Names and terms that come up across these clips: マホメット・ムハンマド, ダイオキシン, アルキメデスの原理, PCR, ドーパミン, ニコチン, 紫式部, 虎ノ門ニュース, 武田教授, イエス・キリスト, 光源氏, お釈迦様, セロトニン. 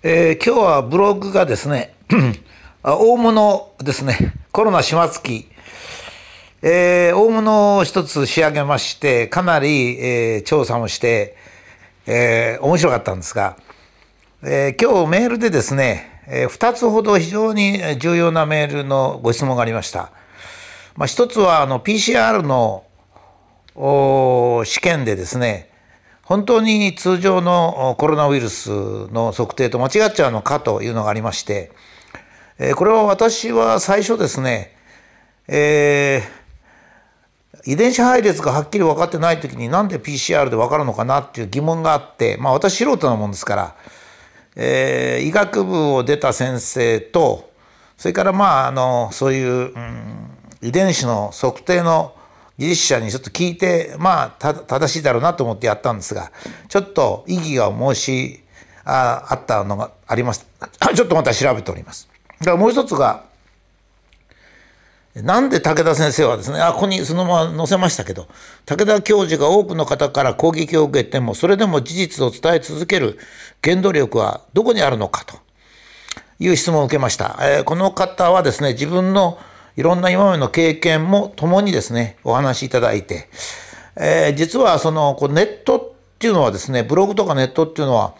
今日はブログがですね大物ですね、コロナ始末期、大物を一つ仕上げまして、かなり、調査もして、面白かったんですが、今日メールでですね、2つほど非常に重要なメールのご質問がありました。まあ、一つはPCR の試験でですね、本当に通常のコロナウイルスの測定と間違っちゃうのかというのがありまして、これは私は最初ですね、遺伝子配列がはっきり分かってない時になんで PCR で分かるのかなっていう疑問があって、まあ、私素人なもんですから、医学部を出た先生と、それからまあそういう、遺伝子の測定の技術者にちょっと聞いて、まあ正しいだろうなと思ってやったんですが、ちょっと異議があったのがありました。ちょっとまた調べております。だからもう一つが、なんで武田先生はですね、ここにそのまま載せましたけど、武田教授が多くの方から攻撃を受けてもそれでも事実を伝え続ける原動力はどこにあるのかという質問を受けました。この方はですね、自分のいろんな今までの経験も共にですねお話しいただいて、実はネットっていうのはですね、ブログとかネットっていうのは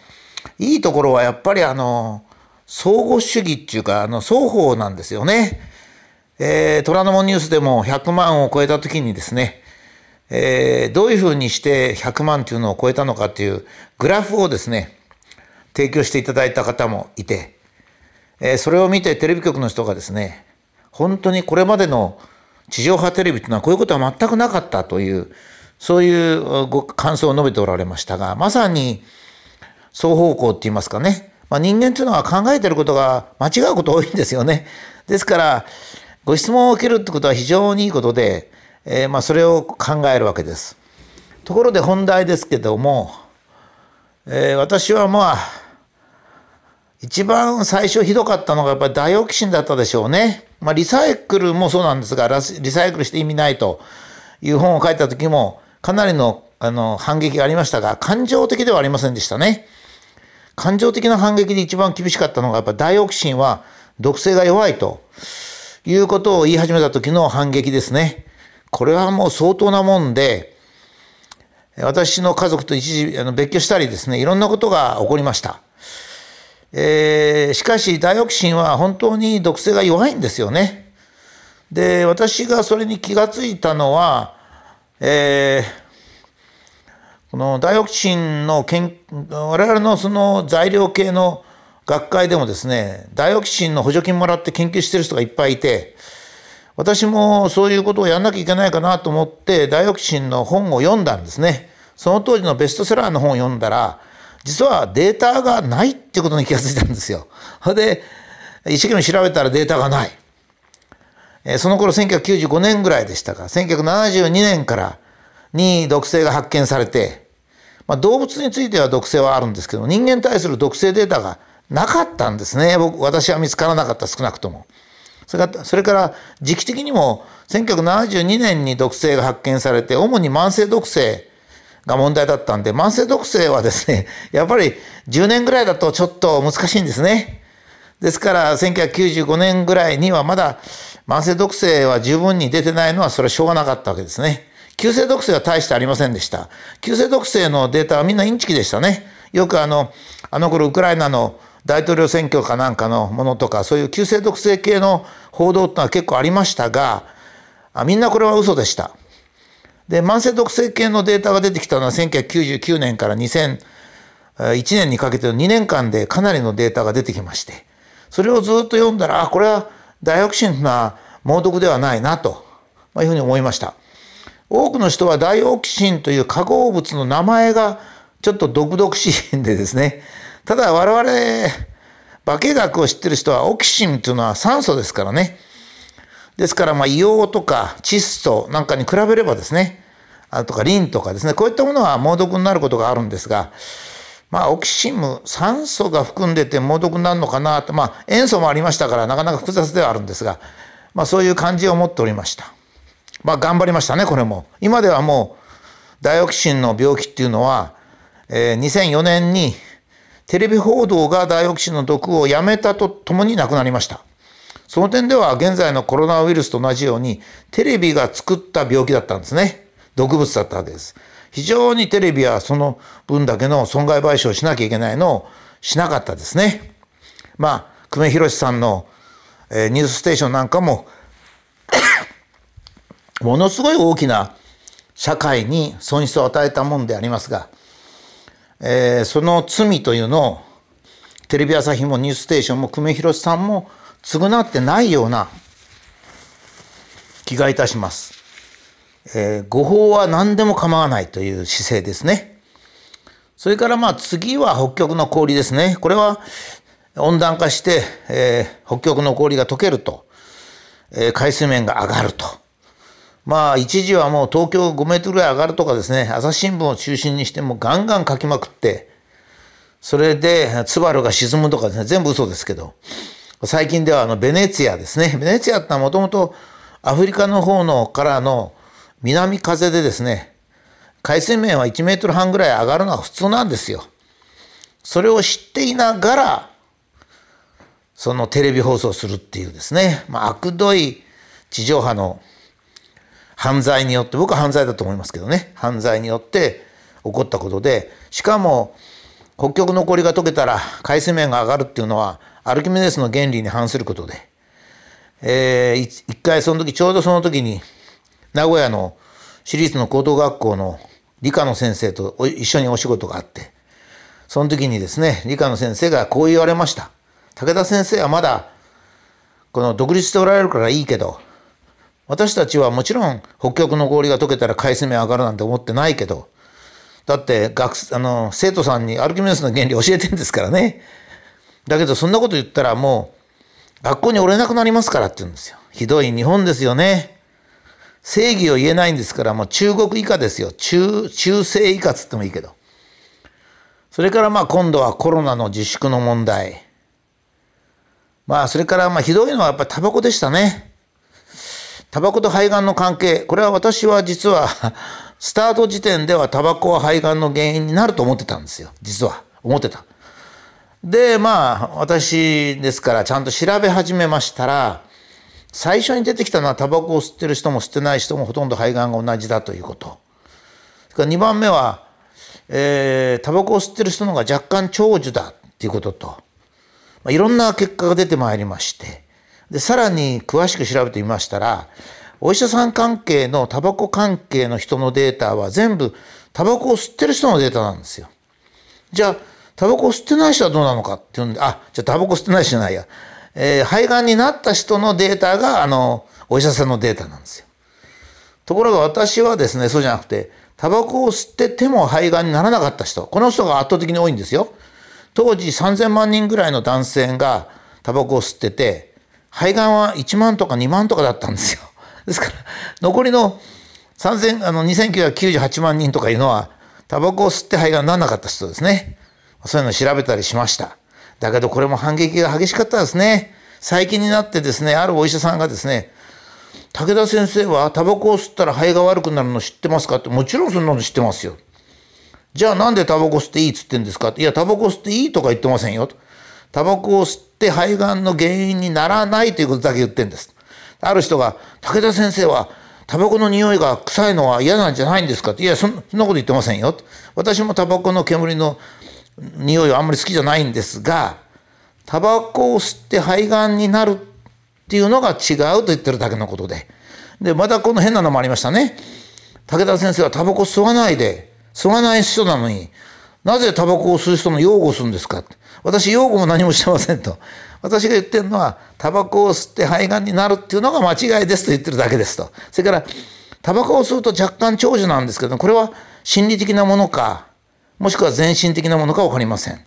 いいところはやっぱり相互主義っていうか双方なんですよね。虎ノ門ニュースでも100万を超えた時にですね、どういうふうにして100万というのを超えたのかっていうグラフをですね提供していただいた方もいて、それを見てテレビ局の人がですね、本当にこれまでの地上波テレビというのはこういうことは全くなかったという、そういうご感想を述べておられましたが、まさに双方向って言いますかね、まあ、人間というのは考えていることが間違うこと多いんですよね。ですからご質問を受けるってことは非常にいいことで、まあそれを考えるわけです。ところで本題ですけども、私はまあ一番最初ひどかったのがやっぱりダイオキシンだったでしょうね。まあ、リサイクルもそうなんですが、リサイクルして意味ないという本を書いた時もかなりの反撃がありましたが、感情的ではありませんでしたね。感情的な反撃で一番厳しかったのがやっぱりダイオキシンは毒性が弱いということを言い始めた時の反撃ですね。これはもう相当なもんで、私の家族と一時別居したりですね、いろんなことが起こりました。しかしダイオキシンは本当に毒性が弱いんですよね。で、私がそれに気がついたのは、このダイオキシンの我々のその材料系の学会でもですね、ダイオキシンの補助金もらって研究してる人がいっぱいいて、私もそういうことをやんなきゃいけないかなと思ってダイオキシンの本を読んだんですね。その当時のベストセラーの本を読んだら、実はデータがないってことに気がついたんですよ。で、一生懸命調べたらデータがない。その頃1995年ぐらいでしたが、1972年からに毒性が発見されて、まあ、動物については毒性はあるんですけど、人間に対する毒性データがなかったんですね。私は見つからなかった、少なくとも。それから時期的にも1972年に毒性が発見されて、主に慢性毒性が問題だったんで、慢性毒性はですね、やっぱり10年ぐらいだとちょっと難しいんですね。ですから1995年ぐらいにはまだ慢性毒性は十分に出てないのは、それはしょうがなかったわけですね。急性毒性は大してありませんでした。急性毒性のデータはみんなインチキでしたね。よくあの頃ウクライナの大統領選挙かなんかのものとか、そういう急性毒性系の報道ってのは結構ありましたが、みんなこれは嘘でした。で、慢性毒性系のデータが出てきたのは1999年から2001年にかけての2年間でかなりのデータが出てきまして、それをずっと読んだら、これはダイオキシンは猛毒ではないなというふうに思いました。多くの人はダイオキシンという化合物の名前がちょっと毒々しいんでですね、ただ我々化学を知ってる人はオキシンというのは酸素ですからね。ですから、まあ硫黄とか窒素なんかに比べればですね、あとかリンとかですね、こういったものは猛毒になることがあるんですが、まあオキシム、酸素が含んでて猛毒になるのかなと、まあ塩素もありましたからなかなか複雑ではあるんですが、まあそういう感じを持っておりました。まあ頑張りましたね、これも。今ではもうダイオキシンの病気っていうのは、2004年にテレビ報道がダイオキシンの毒をやめたとともに亡くなりました。その点では現在のコロナウイルスと同じようにテレビが作った病気だったんですね。毒物だったわけです。非常にテレビはその分だけの損害賠償をしなきゃいけないのをしなかったですね。まあ、久米宏さんのニュースステーションなんかもものすごい大きな社会に損失を与えたもんでありますが、その罪というのをテレビ朝日もニュースステーションも久米宏さんも償ってないような気がいたします。誤報は何でも構わないという姿勢ですね。それからまあ次は北極の氷ですね。これは温暖化して、北極の氷が溶けると、海水面が上がると。まあ一時はもう東京5メートルぐらい上がるとかですね、朝日新聞を中心にしてもガンガン書きまくって、それでツバルが沈むとかですね、全部嘘ですけど、最近ではベネツィアですね。ベネツィアってのはもともとアフリカの方のからの南風でですね、海水面は1メートル半ぐらい上がるのは普通なんですよ。それを知っていながら、そのテレビ放送するっていうですね、まあ、悪どい地上波の犯罪によって、僕は犯罪だと思いますけどね、犯罪によって起こったことで、しかも北極の氷が溶けたら海水面が上がるっていうのはアルキメデスの原理に反することで、一回その時、ちょうどその時に名古屋の私立の高等学校の理科の先生と一緒にお仕事があって、その時にですね、理科の先生がこう言われました。武田先生はまだこの独立しておられるからいいけど、私たちはもちろん北極の氷が溶けたら海水面上がるなんて思ってないけど、だって生徒さんにアルキメデスの原理教えてんですからね。だけどそんなこと言ったらもう学校におれなくなりますからって言うんですよ。ひどい日本ですよね。正義を言えないんですから、もう中国以下ですよ。中世以下つってもいいけど。それからまあ今度はコロナの自粛の問題。まあ、それから、まあ、ひどいのはやっぱりタバコでしたね。タバコと肺がんの関係。これは私は実は、スタート時点ではタバコは肺がんの原因になると思ってたんですよ。実は。思ってた。で、まあ、私ですから、ちゃんと調べ始めましたら、最初に出てきたのはタバコを吸ってる人も吸ってない人もほとんど肺がんが同じだということ。それから2番目は、タバコを吸ってる人の方が若干長寿だっていうことと、いろんな結果が出てまいりまして、で、さらに詳しく調べてみましたら、お医者さん関係のタバコ関係の人のデータは全部タバコを吸ってる人のデータなんですよ。じゃあ、タバコを吸ってない人はどうなのかっていうんで、あ、じゃあタバコ吸ってない人じゃないや。肺がんになった人のデータが、お医者さんのデータなんですよ。ところが私はですね、そうじゃなくて、タバコを吸ってても肺がんにならなかった人、この人が圧倒的に多いんですよ。当時3000万人ぐらいの男性がタバコを吸ってて、肺がんは1万とか2万とかだったんですよ。ですから、残りの2998万人とかいうのは、タバコを吸って肺がんにならなかった人ですね。そういうのを調べたりしました。だけどこれも反撃が激しかったですね。最近になってですね、あるお医者さんがですね、武田先生はタバコを吸ったら肺が悪くなるの知ってますかって、もちろんそんなの知ってますよ。じゃあなんでタバコ吸っていいっつってんですかって、いや、タバコ吸っていいとか言ってませんよと。タバコを吸って肺がんの原因にならないということだけ言ってんです。ある人が、武田先生はタバコの匂いが臭いのは嫌なんじゃないんですかって、いや、そんなこと言ってませんよと。私もタバコの煙の匂いはあんまり好きじゃないんですが、タバコを吸って肺がんになるっていうのが違うと言ってるだけのことで。で、またこの変なのもありましたね。武田先生はタバコ吸わないで、吸わない人なのに、なぜタバコを吸う人の擁護をするんですかって。私、擁護も何もしてませんと。私が言ってるのは、タバコを吸って肺がんになるっていうのが間違いですと言ってるだけですと。それから、タバコを吸うと若干長寿なんですけど、これは心理的なものか、もしくは全身的なものか分かりません。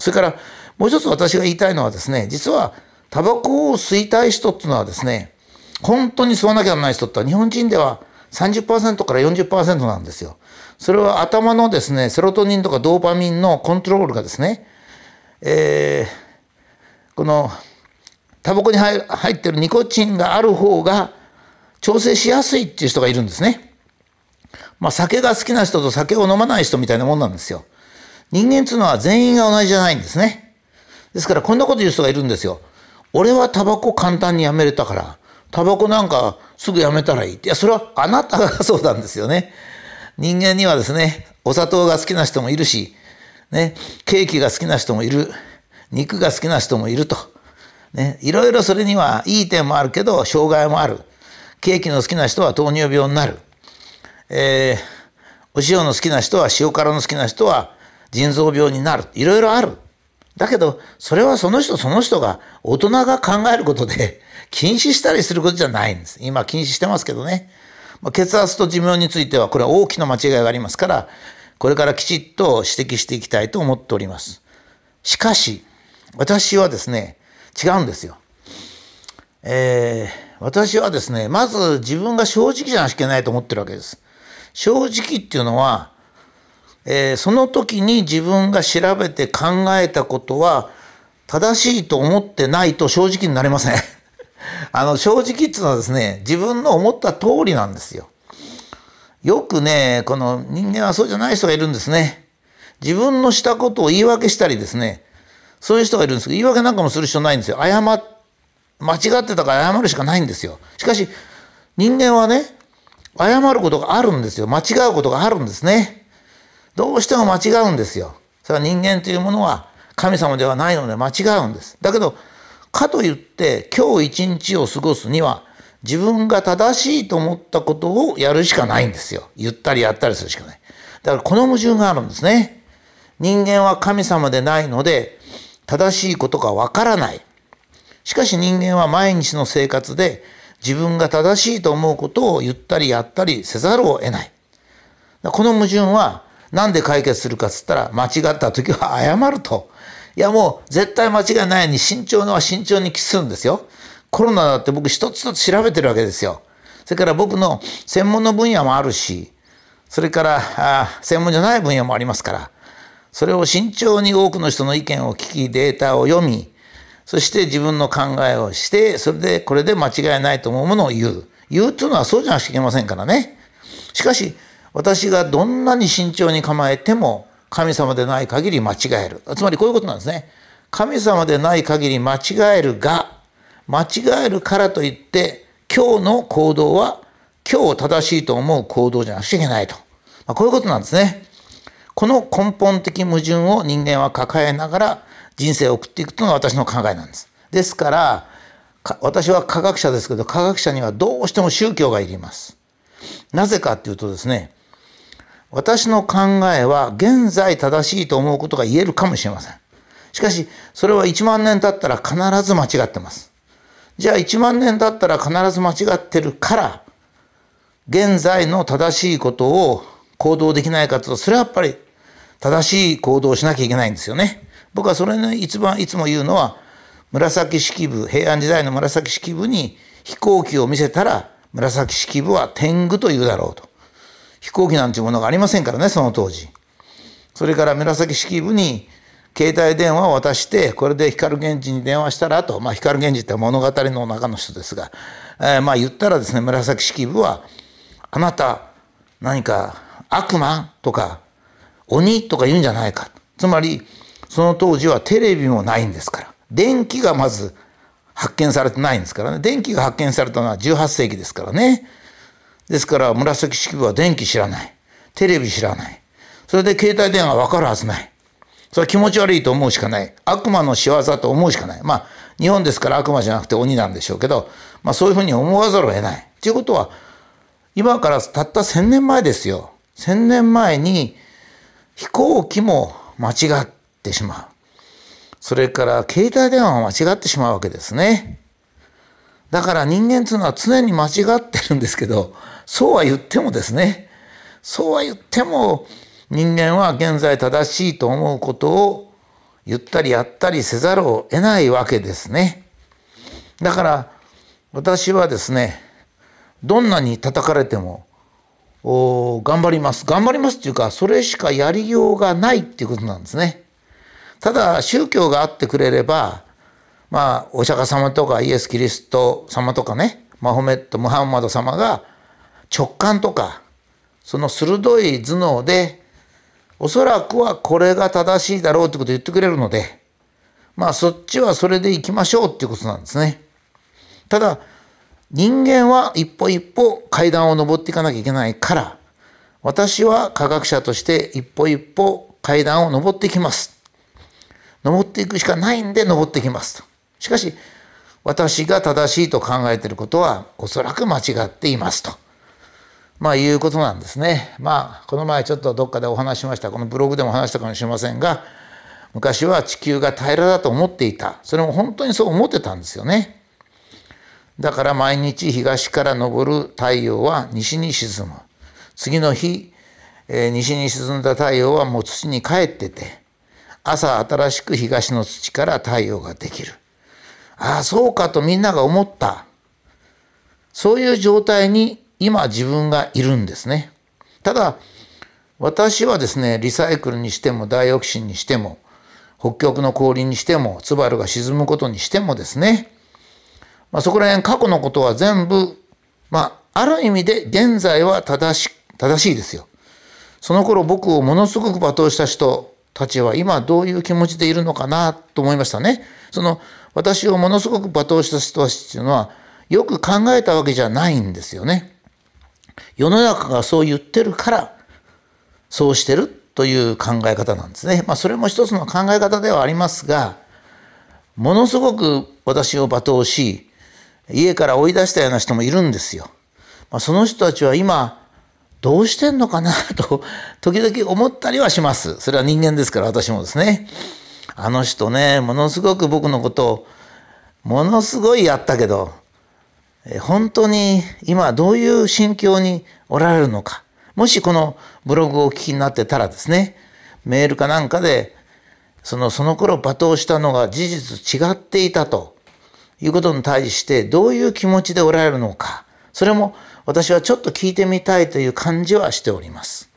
それから、もう一つ私が言いたいのはですね、実は、タバコを吸いたい人っていうのはですね、本当に吸わなきゃならない人って日本人では、30% から 40% なんですよ。それは頭のですね、セロトニンとかドーパミンのコントロールがですね、このタバコに入ってるニコチンがある方が調整しやすいっていう人がいるんですね。まあ酒が好きな人と酒を飲まない人みたいなもんなんですよ。人間っていうのは全員が同じじゃないんですね。ですからこんなこと言う人がいるんですよ。俺はタバコ簡単にやめれたから、タバコなんかすぐやめたらいいって。いや、それはあなたがそうなんですよね。人間にはですね、お砂糖が好きな人もいるし、ね、ケーキが好きな人もいる。肉が好きな人もいると。ね、いろいろそれにはいい点もあるけど、障害もある。ケーキの好きな人は糖尿病になる。お塩の好きな人は、塩辛の好きな人は腎臓病になる。いろいろある。だけど、それはその人その人が、大人が考えることで、禁止したりすることじゃないんです。今、禁止してますけどね。血圧と寿命については、これは大きな間違いがありますから、これからきちっと指摘していきたいと思っております。しかし、私はですね、違うんですよ。私はですね、まず自分が正直じゃなきゃいけないと思ってるわけです。正直っていうのは、その時に自分が調べて考えたことは正しいと思ってないと正直になれません。正直っていうのはですね、自分の思った通りなんですよ。よくね、この人間はそうじゃない人がいるんですね。自分のしたことを言い訳したりですね、そういう人がいるんですけど、言い訳なんかもする人ないんですよ。間違ってたから謝るしかないんですよ。しかし、人間はね、謝ることがあるんですよ。間違うことがあるんですね。どうしても間違うんですよ。それは人間というものは神様ではないので間違うんです。だけど、かといって今日一日を過ごすには、自分が正しいと思ったことをやるしかないんですよ。言ったりやったりするしかない。だからこの矛盾があるんですね。人間は神様でないので、正しいことがわからない。しかし人間は毎日の生活で自分が正しいと思うことを言ったりやったりせざるを得ない。この矛盾は何で解決するかっつったら、間違った時は謝ると。いや、もう絶対間違いないように慎重に期するんですよ。コロナだって僕一つ一つ調べてるわけですよ。それから僕の専門の分野もあるし、それから専門じゃない分野もありますから、それを慎重に多くの人の意見を聞き、データを読み、そして自分の考えをして、それでこれで間違いないと思うものを言う。言うというのはそうじゃなきゃいけませんからね。しかし、私がどんなに慎重に構えても神様でない限り間違える。つまりこういうことなんですね。神様でない限り間違えるが、間違えるからといって今日の行動は今日正しいと思う行動じゃなくちゃいけないと。こういうことなんですね。この根本的矛盾を人間は抱えながら人生を送っていくというのが私の考えなんです。ですから、私は科学者ですけど、科学者にはどうしても宗教がいります。なぜかっていうとですね、私の考えは現在正しいと思うことが言えるかもしれません。しかし、それは1万年経ったら必ず間違ってます。じゃあ1万年経ったら必ず間違ってるから、現在の正しいことを行動できないかと、それはやっぱり正しい行動をしなきゃいけないんですよね。僕はそれの一番いつも言うのは、紫式部、平安時代の紫式部に飛行機を見せたら、紫式部は天狗と言うだろうと。飛行機なんていうものがありませんからね、その当時。それから紫式部に携帯電話を渡して、これで光源氏に電話したらと、光源氏って物語の中の人ですが、言ったらですね、紫式部は、あなた何か悪魔とか鬼とか言うんじゃないか。つまり、その当時はテレビもないんですから。電気がまず発見されてないんですからね。電気が発見されたのは18世紀ですからね。ですから紫式部は電気知らない。テレビ知らない。それで携帯電話わかるはずない。それは気持ち悪いと思うしかない。悪魔の仕業と思うしかない。日本ですから悪魔じゃなくて鬼なんでしょうけど、そういうふうに思わざるを得ない。ということは、今からたった1000年前ですよ。1000年前に飛行機も間違ってしまう。それから携帯電話も間違ってしまうわけですね。だから人間というのは常に間違ってるんですけど、そうは言っても人間は現在正しいと思うことを言ったりやったりせざるを得ないわけですね。だから私はですね、どんなに叩かれても頑張ります。頑張りますっていうか、それしかやりようがないっていうことなんですね。ただ宗教があってくれれば、お釈迦様とかイエス・キリスト様とかね、マホメット・ムハンマド様が直感とか、その鋭い頭脳でおそらくはこれが正しいだろうってことを言ってくれるので、まあそっちはそれでいきましょうっていうことなんですね。ただ人間は一歩一歩階段を上っていかなきゃいけないから、私は科学者として一歩一歩階段を上っていきます。上っていくしかないんで上っていきますと。しかし私が正しいと考えていることはおそらく間違っていますと、まあいうことなんですね。まあこの前ちょっとどっかでお話しました、このブログでも話したかもしれませんが、昔は地球が平らだと思っていた。それも本当にそう思ってたんですよね。だから毎日東から昇る太陽は西に沈む。次の日、西に沈んだ太陽はもう土に帰ってて、朝新しく東の土から太陽ができる。ああそうかとみんなが思った。そういう状態に今自分がいるんですね。ただ私はですね、リサイクルにしてもダイオキシンにしても北極の氷にしてもツバルが沈むことにしてもですね、まあ、そこら辺過去のことは全部、まあ、ある意味で現在は正しいですよ。その頃僕をものすごく罵倒した人たちは今どういう気持ちでいるのかなと思いましたね。その私をものすごく罵倒した人たちっていうのはよく考えたわけじゃないんですよね。世の中がそう言ってるからそうしてるという考え方なんですね。まあそれも一つの考え方ではありますが、ものすごく私を罵倒し家から追い出したような人もいるんですよ。まあ、その人たちは今どうしてんのかなと時々思ったりはします。それは人間ですから。私もですね、あの人ね、ものすごく僕のことをものすごいやったけど本当に今どういう心境におられるのか。もしこのブログをお聞きになってたらですね、メールかなんかでその頃罵倒したのが事実違っていたということに対してどういう気持ちでおられるのか。それも私はちょっと聞いてみたいという感じはしております。